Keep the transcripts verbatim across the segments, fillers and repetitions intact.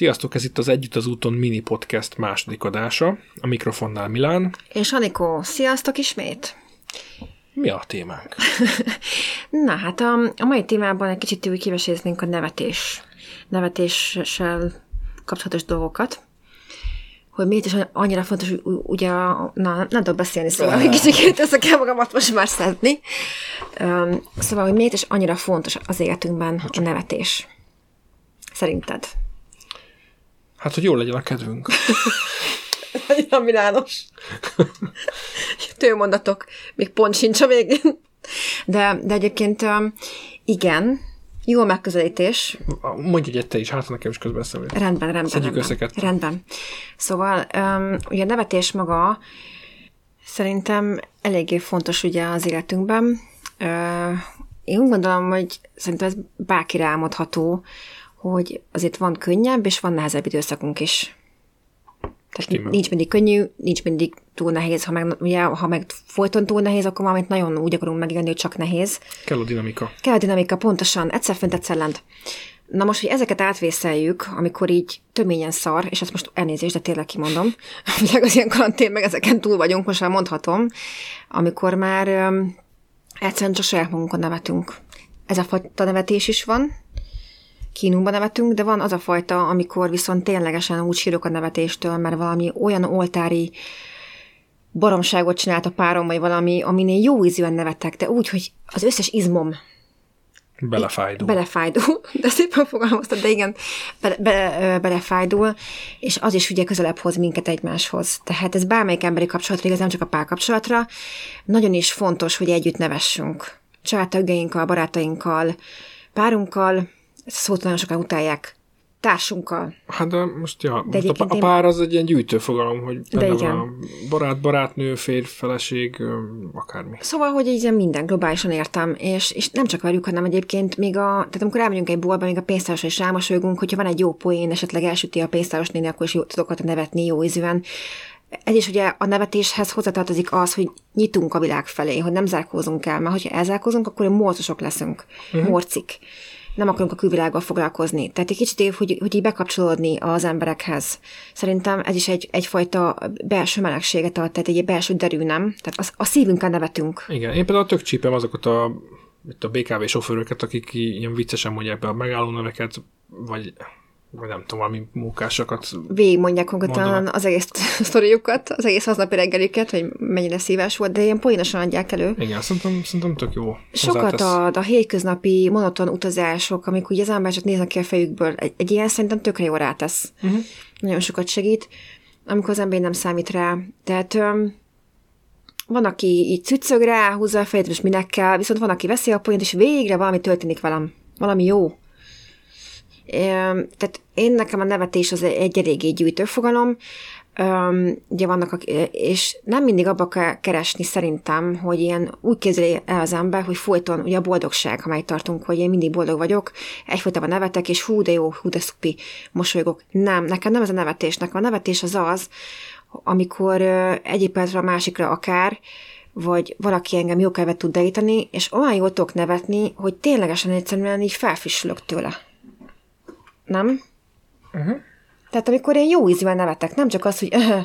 Sziasztok, ez itt az Együtt az úton mini podcast második adása, a mikrofonnál Milán. És Anikó, sziasztok ismét! Mi a témánk? Na hát a, a mai témában egy kicsit úgy kiveséznénk a nevetés. Nevetéssel kapcsolatos dolgokat. Hogy miért is annyira fontos, hogy ugye, na, nem tudok beszélni, szóval, hogy kicsit össze kell magamat most már szedni. Um, szóval, hogy miért is annyira fontos az életünkben hát a nevetés. Szerinted? Hát, hogy jól legyen a kedvünk. Nagyon Milános. Tőmondatok, még pont sincs a végén. De, de egyébként igen, jó megközelítés. Mondj egyet te is, hát nekem is közbeszélni. Rendben, rendben. Szedjük rendben. Rendben. Szóval, um, ugye a nevetés maga szerintem eléggé fontos ugye az életünkben. Uh, én úgy gondolom, hogy szerintem ez bárkire álmodható, hogy azért van könnyebb, és van nehezebb időszakunk is. Tehát Stimmel. Nincs mindig könnyű, nincs mindig túl nehéz, ha meg, ugye, ha meg folyton túl nehéz, akkor valamit nagyon úgy akarunk megélni, hogy csak nehéz. Kell a dinamika. Kell a dinamika, pontosan. Egyszer fönt, egyszer lent. Na most, hogy ezeket átvészeljük, amikor így töményen szar, és ezt most elnézést, de tényleg kimondom, hogy az ilyen karantén, meg ezeken túl vagyunk, most már mondhatom, amikor már öm, egyszerűen csak saját magunkon nevetünk. Ez a fajta nevetés is van, kínunkban nevetünk, de van az a fajta, amikor viszont ténylegesen úgy sírok a nevetéstől, mert valami olyan oltári baromságot csinált a párom, vagy valami, aminél jó ízűen nevetek, de úgy, hogy az összes izmom belefájdul. Belefájdul, de szépen fogalmaztad, de igen, be, be, belefájdul, és az is ugye közelebb hoz minket egymáshoz. Tehát ez bármelyik emberi kapcsolatra, igaz, nem csak a párkapcsolatra, nagyon is fontos, hogy együtt nevessünk. Családtagjainkkal, barátainkkal, párunkkal, szót nagyon sokan utálják. Társunkkal. Hát de most, ja, de most a, a pár az egy ilyen gyűjtő fogalom, hogy barát, barátnő, férj, feleség, akármi. Szóval, hogy így minden globálisan értem, és, és nem csak velük, hanem egyébként még a, tehát amikor elmegyünk egy boltba, még a pénztárosra is rámosolygunk, hogyha van egy jó poén, esetleg elsüti a pénztáros néni, akkor is jó, tudok ott nevetni jó ízűen. Ez is ugye a nevetéshez hozzátartozik az, hogy nyitunk a világ felé, hogy nem zárkózunk el, mert hogyha elzárkózunk, akkor morcosok leszünk, uh-huh. morcik. Nem akarunk a külvilággal foglalkozni. Tehát egy kicsit év, hogy, hogy így bekapcsolódni az emberekhez. Szerintem ez is egy, egyfajta belső melegséget ad, tehát egy belső derű, nem? Tehát az, a szívünkkel nevetünk. Igen, én például tök csípem azokat a, itt a bé ká vé sofőröket, akik ilyen viccesen mondják be a megálló neveket, vagy, vagy nem tudom, valami munkásokat. Végig mondják konkrétan az egész sztoriukat, az egész aznapi reggelüket, hogy mennyire szívás volt, de ilyen poénosan adják elő. Igen, szerintem, szerintem tök jó. Sokat ad a hétköznapi monoton utazások, amikor ugye az ember csak néznek ki a fejükből. Egy, egy ilyen szerintem tökre jó rátesz. Uh-huh. Nagyon sokat segít, amikor az ember nem számít rá. Tehát öm, van, aki így cüccög rá, húzza a fejét, és minek kell, viszont van, aki veszi a poént, és végre valami történik velem. Valami jó. Tehát én nekem a nevetés az egy eléggé gyűjtő fogalom, ugye vannak, a, és nem mindig abba kell keresni szerintem, hogy ilyen úgy képzelje el az ember, hogy folyton ugye a boldogság, amely tartunk, hogy én mindig boldog vagyok, egyfolytában nevetek, és hú de jó, hú de szupi, mosolygok. Nem, nekem nem ez a nevetés, nekem a nevetés az az, amikor egyik percre a másikra akár, vagy valaki engem jó kedvet tud deríteni, és olyan jól tudok nevetni, hogy ténylegesen egyszerűen így felfrissülök tőle. Nem? Uh-huh. Tehát amikor én jó ízűen nevetek, nem csak az, hogy öh,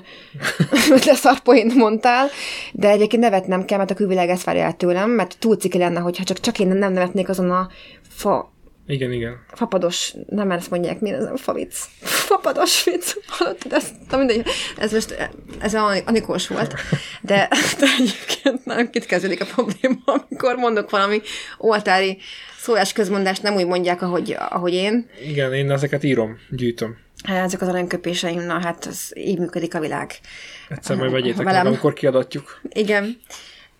de szarpoint mondtál, de egyébként nevetnem kell, mert a külvilág ezt várja el tőlem, mert túl ciki lenne, hogyha csak, csak én nem nevetnék azon a fa... Igen, igen. Fapados, nem ezt mondják, mi ez a favic. Fapados vicc. Hallottad ezt? Na mindegy, ez most, ez Anikós volt. De, de egyébként nem kitkeződik a probléma, amikor mondok valami oltári szólás közmondást, nem úgy mondják, ahogy, ahogy én. Igen, én ezeket írom, gyűjtöm. Ezek az aranyköpéseim, na hát ez, így működik a világ. Egyszer majd vegyétek meg, amikor kiadatjuk. Igen.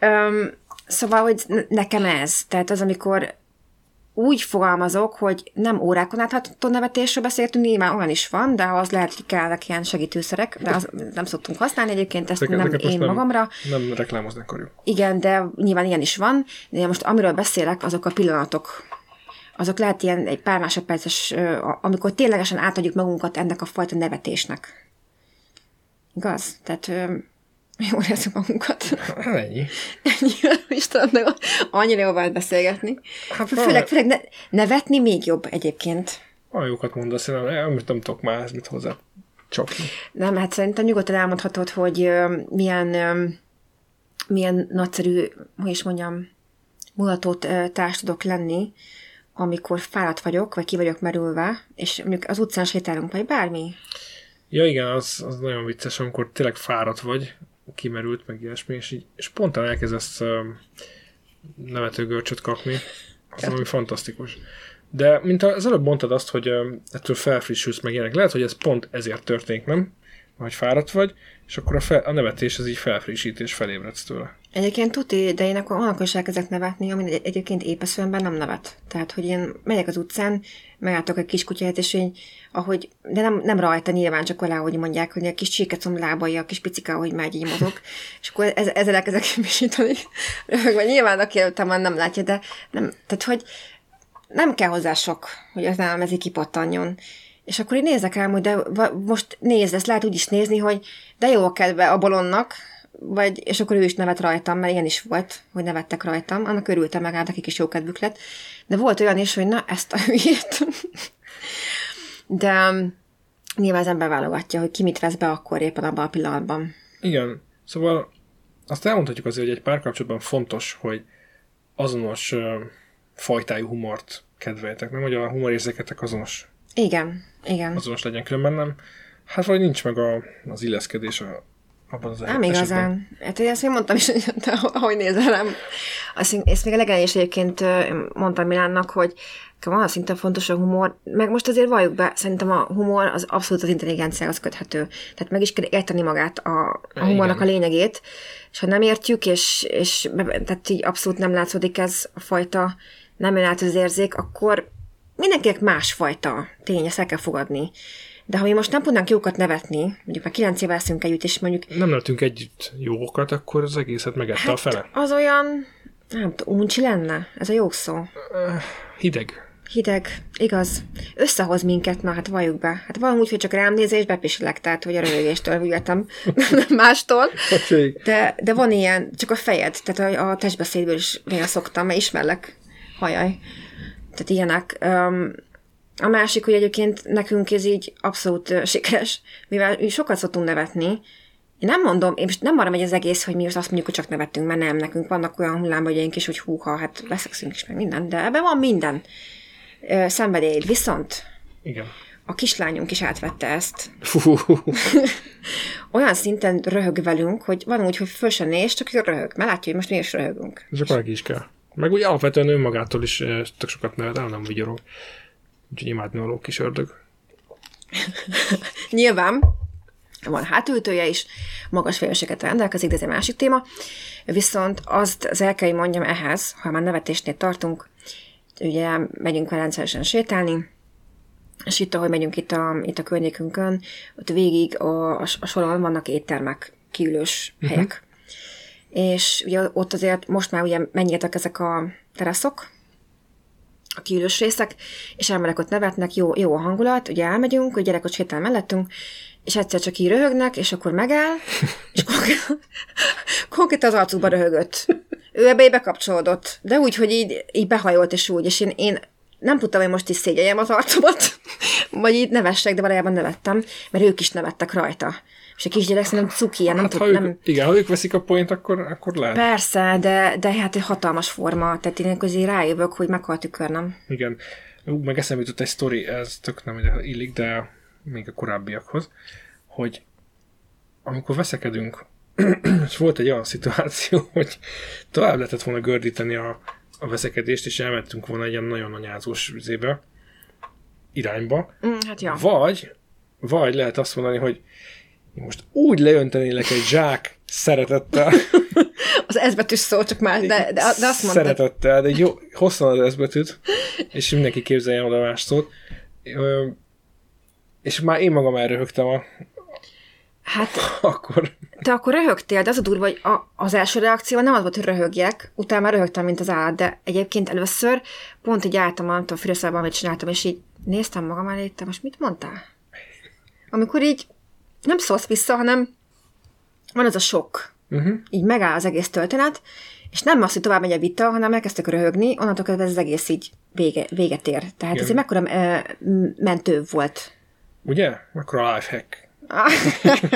Um, szóval, hogy nekem ez. Tehát az, amikor úgy fogalmazok, hogy nem órákon átható nevetésről beszéltünk, nyilván olyan is van, de az lehet, hogy kellnek ilyen segítőszerek, de az nem szoktunk használni egyébként, ezt ezeket, nem ezeket én nem, magamra. Nem reklámozni akarjuk. Igen, de nyilván ilyen is van, de most amiről beszélek, azok a pillanatok, azok lehet ilyen egy pár másodperces, amikor ténylegesen átadjuk magunkat ennek a fajta nevetésnek. Igaz? Tehát jól érzünk magunkat. Ennyi. Ennyi. Istenem, annyira jól vált beszélgetni. Hát, főleg, főleg ne, nevetni még jobb egyébként. olyan jókat mondasz, én nem, nem tudok már ezt mit hozzá csapni. Nem, hát szerintem nyugodtan elmondhatod, hogy ö, milyen, ö, milyen nagyszerű, hogy is mondjam, mulatót társ tudok lenni, amikor fáradt vagyok, vagy ki vagyok merülve, és mondjuk az utcán sétálunk, vagy bármi. Ja igen, az, az nagyon vicces, amikor tényleg fáradt vagy, kimerült, meg ilyesmi, és így spontán elkezdesz uh, nevetőgörcsöt kapni. Az ami fantasztikus. De mint az előbb mondtad azt, hogy uh, ettől felfrissülsz meg ilyenek. Lehet, hogy ez pont ezért történik, nem? Hogy fáradt vagy, és akkor a, fel, a nevetés az így felfrissít, és felébredsz tőle. Egyébként tuti, de én akkor annak is elkezdek nevetni, amin egyébként épesző ember nem nevet. Tehát, hogy én megyek az utcán, megálltok egy kis kutyát, és én, ahogy, de nem, nem rajta nyilván, csak alá, hogy mondják, hogy a kis csíkacom lábai, a kis picika, ahogy már így mozog, és akkor ez, ezzel elkezdek misítani. Vagy nyilván, aki előttem már nem látja, de nem, tehát, hogy nem kell hozzá sok, hogy az nálam ez így kipattanjon. És akkor én nézek rám, hogy de most nézd, ezt lehet úgy is nézni, hogy de jó a kedve a bolondnak, vagy, és akkor ő is nevet rajtam, mert ilyen is volt, hogy nevettek rajtam, annak örültem meg át, akik is jó kedvük lett. De volt olyan is, hogy na, ezt a hülyét. De nyilván az ember válogatja, hogy ki mit vesz be akkor éppen abban a pillanatban. Igen, szóval azt elmondhatjuk azért, hogy egy párkapcsolatban fontos, hogy azonos uh, fajtájú humort kedveljetek, nem? Hogy a humorérzéketek azonos. Igen, igen. Azonos legyen, különben nem. Hát vagy nincs meg a, az illeszkedés a, abban az esetben. Nem igazán. Hát én ezt még mondtam is, hogy ahogy nézel rám. Azt, ezt még a legelején is egyébként mondtam Milánnak, hogy van szinten fontos a humor, meg most azért valljuk be, szerintem a humor az abszolút az intelligenciához köthető. Tehát meg is kell érteni magát a, a humornak a lényegét, és ha nem értjük, és, és tehát így abszolút nem látszódik ez a fajta nem önáltó az érzék, akkor mindenkinek másfajta tény, ezt el kell fogadni. De ha mi most nem tudnánk jókat nevetni, mondjuk már kilenc éve leszünk együtt, és mondjuk... Nem nevetünk együtt jókat, akkor az egészet megette hát a fele. Az olyan, nem tudom, uncsi lenne? Ez a jó szó. Hideg. Hideg, igaz. Összehoz minket, na hát valljuk be. Hát valamúgy, hogy csak rám nézel, és bepisilek, tehát hogy a röhögéstől vigyeltem mástól. De, de van ilyen, csak a fejed, tehát a, a testbeszédből is néha szoktam, mert ismerlek. Hajaj. Tehát ilyenek. A másik, hogy egyébként nekünk ez így abszolút sikeres, mivel mi sokat szoktunk nevetni. Én nem mondom, én most nem arra megy az egész, hogy mi most azt mondjuk, hogy csak nevettünk, mert nem, nekünk vannak olyan hullámvölgyeink is, hogy húha, hát leszekszünk is meg minden, de ebben van minden. Szenvedély, viszont igen. A kislányunk is átvette ezt. Olyan szinten röhög velünk, hogy van úgy, hogy föl sem néz, csak röhög, mert látja, hogy most mi is röhögünk. És akkor neki is kell. Meg úgy alapvetően önmagától is tök sokat nevet, el nem vigyorog. Úgyhogy imádni való kis ördög. Nyilván van hátültője is, magas félőséget rendelkezik, de ez egy másik téma. Viszont azt az el kell, hogy mondjam ehhez, ha már nevetésnél tartunk, ugye megyünk vele rendszeresen sétálni, és itt, ahogy megyünk itt a, itt a környékünkön, ott végig a, a, a soron vannak éttermek, kiülős uh-huh. helyek. És ugye ott azért most már ugye megnyíltak ezek a teraszok, a kiülős részek, és emberek ott nevetnek, jó, jó a hangulat, ugye elmegyünk, a gyerek ott sétál mellettünk, és egyszer csak így röhögnek, és akkor megáll, és konkrétan az arcukba röhögött. Ő ebbe bekapcsolódott, de úgy, hogy így, így behajolt, és úgy, és én, én nem tudtam, hogy most is szégyeljem az arcomat, vagy így nevessek, de valójában nevettem, mert ők is nevettek rajta. És a kisgyerek szerintem cuki, ilyen, nem hát, tud, nem... Igen, ha ők veszik a point, akkor, akkor lehet. Persze, de, de hát egy hatalmas forma, tehát én közé rájövök, hogy meghal tükörnöm. Igen. Ú, meg eszembe jutott egy sztori, ez tök nem illik, de még a korábbiakhoz, hogy amikor veszekedünk, és volt egy olyan szituáció, hogy tovább lehetett volna gördíteni a, a veszekedést, és elmentünk volna egy ilyen nagyon anyázós üzébe, irányba. Mm, hát ja. Vagy, vagy lehet azt mondani, hogy én most úgy leöntenélek egy zsák szeretettel. Az eszbetűs szó, csak már, de, de, de azt mondtad. Szeretettel, de jó, hosszan az eszbetűt, és mindenki képzeljen oda más szót. Ö, és már én magam el röhögtem a... Hát, akkor. Te akkor röhögtél, de az a durva, hogy a, az első reakció nem az volt, hogy röhögjek, utána már röhögtem, mint az állat, de egyébként először pont így álltam, nem tudom, Füröszában, amit csináltam, és így néztem magam elé, te most mit mondtál? Amikor így nem szólsz vissza, hanem van az a sok. Uh-huh. Így megáll az egész történet, És nem az, hogy tovább megy a vita, hanem elkezdtek röhögni, onnantól kezdve ez az egész így vége, véget ér. Tehát igen. Ez egy mekkora uh, mentő volt. Ugye? Mekkora lifehack.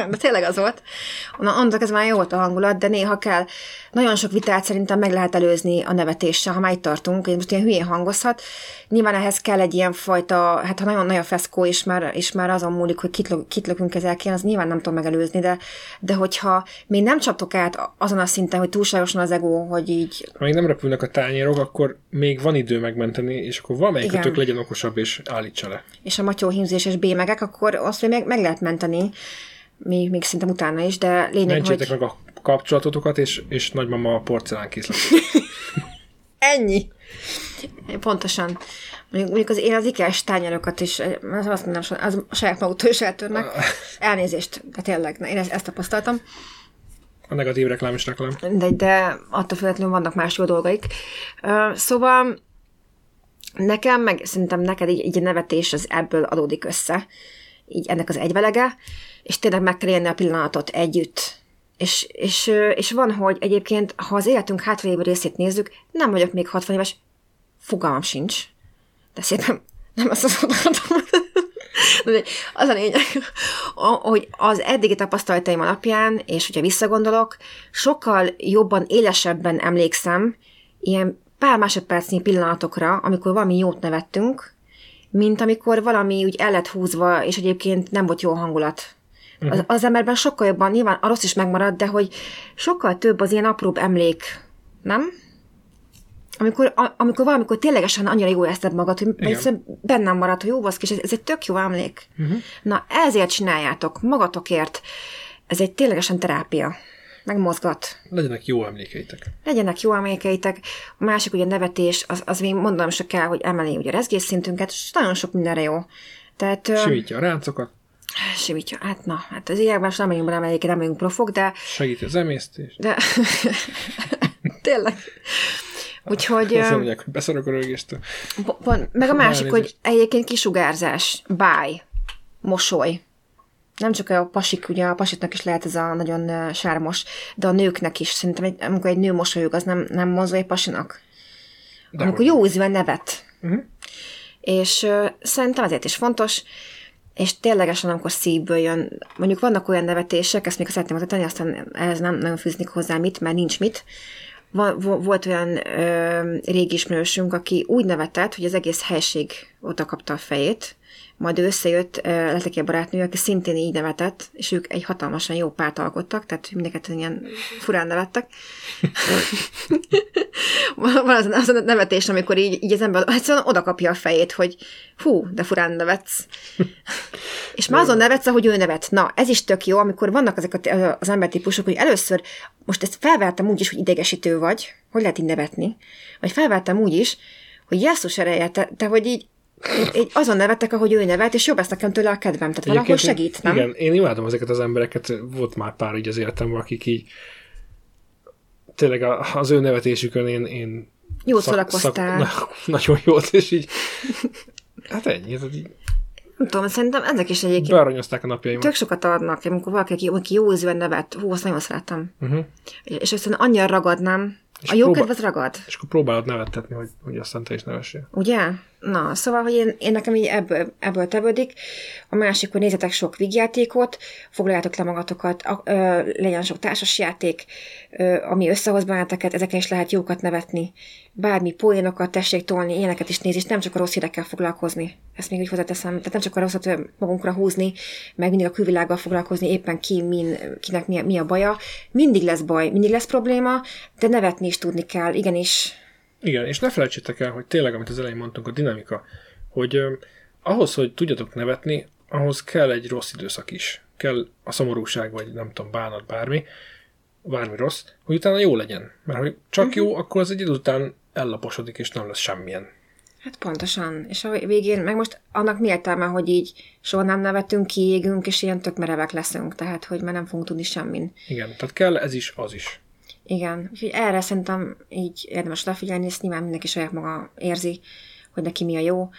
De tényleg az volt. Onnantól kezdve már jó volt a hangulat, de néha kell. Nagyon sok vitát szerintem meg lehet előzni a nevetéssel, ha már itt tartunk, hogy most ilyen hülyén hangozhat. Nyilván ehhez kell egy ilyen fajta, hát ha nagyon nagy a feszkó, és már, és már azon múlik, hogy kit, kit lökünk ezekén, az nyilván nem tudom megelőzni, de, de hogyha még nem csaptok át azon a szinten, hogy túlságosan az ego, hogy így... Ha még nem repülnek a tányérok, akkor még van idő megmenteni, és akkor valamelyik kötök legyen okosabb, és állítsa le. És a matyóhímzés és bémegek, akkor azt még meg lehet menteni, még, még szerintem utána is, de lényeg, mentsétek hogy... meg a kapcsolatotokat, és, és nagymama a porcelánkészletét. Ennyi. Pontosan. Mondjuk, mondjuk az én az ikás tányérokat is, azt mondom, az saját maguktól is eltörnek. Elnézést, de tényleg, na, én ezt, ezt tapasztaltam. A negatív reklám is reklám. De, de attól függetlenül vannak más jó dolgaik. Szóval nekem, meg szerintem neked így, így a nevetés az ebből adódik össze. Így ennek az egyvelege, és tényleg meg kell élni a pillanatot együtt. És, és, és van, hogy egyébként, ha az életünk hátralévő részét nézzük, nem vagyok még hatvan éves, fogalmam sincs. De szépen nem azt az odaadom. Az a lényeg, hogy az eddigi tapasztalataim alapján, és hogyha visszagondolok, sokkal jobban, élesebben emlékszem ilyen pár másodpercnyi pillanatokra, amikor valami jót nevettünk, mint amikor valami úgy el lett húzva, és egyébként nem volt jó hangulat. Az, az emberben sokkal jobban, nyilván a rossz is megmarad, de hogy sokkal több az ilyen apróbb emlék, nem? Amikor, a, amikor valamikor ténylegesen annyira jó eszed magad, hogy egyszerűen bennem marad, hogy jó, baszki, ez, ez egy tök jó emlék. Uh-huh. Na, ezért csináljátok, magatokért. Ez egy ténylegesen terápia. Megmozgat. Legyenek jó emlékeitek. Legyenek jó emlékeitek. A másik ugye nevetés, az, az még mondanom se kell, hogy emeli ugye a rezgésszintünket, és nagyon sok mindenre jó. Tehát, simítja a ráncokat. Simítja, hát na, hát az ilyenben nem megyünk bele, mert nem megyünk profok, de... Segíti az emésztést. De... Tényleg. Úgyhogy... Azt mondják, hogy beszarok a rögéstől. Meg a másik, hogy egyébként kisugárzás, báj, mosoly. Nem csak a pasik, ugye a pasiknak is lehet ez a nagyon sármos, de a nőknek is. Szerintem, egy, amikor egy nő mosolyog, az nem, nem mozdul egy pasinak. De amikor jó ízűen nevet. Uh-huh. És uh, szerintem ezért is fontos, és ténylegesen, amikor szívből jön, mondjuk vannak olyan nevetések, ezt még szeretném mutatni, aztán ez nem nagyon fűznik hozzá mit, mert nincs mit. Van, volt olyan ö, régi ismerősünk, aki úgy nevetett, hogy az egész helység oda kapta a fejét, majd összejött, lettek egy barátnő, aki szintén így nevetett, és ők egy hatalmasan jó párt alkottak, tehát mindeket ilyen furán nevettek. Van az, az a nevetés, amikor így, így az ember egyszerűen odakapja a fejét, hogy hú, de furán nevetsz. És már azon nevetsz, ahogy ő nevet. Na, ez is tök jó, amikor vannak ezek a, az embertípusok, hogy először, most ezt felvertem úgy is, hogy idegesítő vagy, hogy lehet így nevetni, vagy felvertem úgy is, hogy jesszus ereje, te, te hogy így Én, én azon nevettek, ahogy ő nevet, és jobb ezt nekem tőle a kedvem. Tehát valahol segít, nem? Igen, én imádom ezeket az embereket, volt már pár így az életemben, akik így tényleg az ő nevetésükön én... én jól szórakoztál. Szak, na, nagyon jót, és így... Hát ennyi, tehát így... Nem tudom, szerintem ezek is egyébként... Bearanyozták a napjaimat. Tök sokat adnak, amikor valaki jó ízűen nevet. Hú, azt nagyon szeretem. Uh-huh. És aztán annyira ragadnám. És a jó próbál... kedv az ragad. És akkor próbálod nevettetni, hogy, hogy aztán te is nevessél. Ugye? Na, szóval, hogy én, én nekem így ebből, ebből tevődik. A másik, hogy nézzetek sok vígjátékot, foglaljátok le magatokat, a, ö, legyen sok társasjáték, ö, ami összehoz benneteket, ezeken is lehet jókat nevetni. Bármi poénokat tessék tolni, ilyeneket is néz, és nem csak a rossz hírekkel foglalkozni. Ezt még úgy hozzáteszem. Tehát nem csak a rosszat magunkra húzni, meg mindig a külvilággal foglalkozni, éppen ki, min, kinek mi, mi a baja. Mindig lesz baj, mindig lesz probléma, de nevetni is tudni kell, igenis. Igen, és ne felejtsétek el, hogy tényleg, amit az elején mondtunk, a dinamika, hogy eh, ahhoz, hogy tudjatok nevetni, ahhoz kell egy rossz időszak is. Kell a szomorúság, vagy nem tudom, bánat, bármi, bármi rossz, hogy utána jó legyen. Mert hogy csak uh-huh. jó, akkor az egy idő után ellaposodik, és nem lesz semmilyen. Hát pontosan. És a végén, meg most annak mi értelme, hogy így soha nem nevetünk, kiégünk, és ilyen tök merevek leszünk, tehát hogy már nem fogunk tudni semmin. Igen, tehát kell ez is, az is. Igen, úgyhogy erre szerintem így érdemes lefigyelni, ezt nyilván mindenki saját maga érzi, hogy neki mi a jó.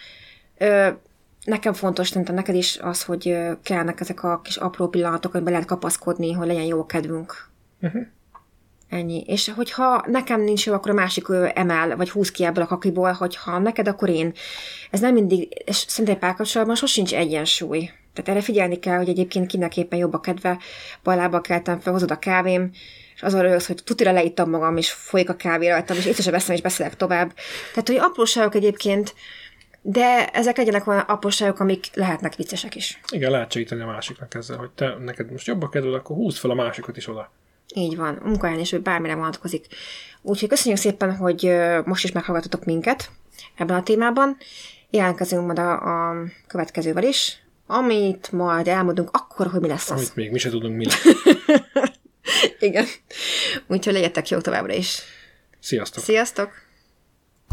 Ö, nekem fontos, szerintem neked is az, hogy kellnek ezek a kis apró pillanatok, hogy be lehet kapaszkodni, hogy legyen jó kedvünk. Uh-huh. Ennyi. És hogyha nekem nincs jó, akkor a másik emel, vagy húz ki ebből a kakiból, hogyha neked, akkor én. Ez nem mindig, és szerintem párkapcsolatban sosincs egyensúly. Tehát erre figyelni kell, hogy egyébként kinek éppen jobb a kedve, bal lábbal keltem fel, hozod a kávém, és azon rögsz, hogy tutira leittam magam, és folyik a kávé rajtam, és észre sem veszem, és beszélek tovább. Tehát, hogy apróságok egyébként, de ezek legyenek olyan apróságok, amik lehetnek viccesek is. Igen, lehet segíteni a másiknak ezzel, hogy te neked most jobb a kedved, akkor húzd fel a másikat is oda. Így van, munkahelyen is, hogy bármire vonatkozik. Úgyhogy köszönjük szépen, hogy most is meghallgatotok minket ebben a témában. Jelentkezünk majd a, a következővel is, amit majd elmondunk akkor, hogy mi lesz az. Amit még mi sem tudunk, mi lesz. Igen. Úgyhogy legyetek jók továbbra is. Sziasztok! Sziasztok!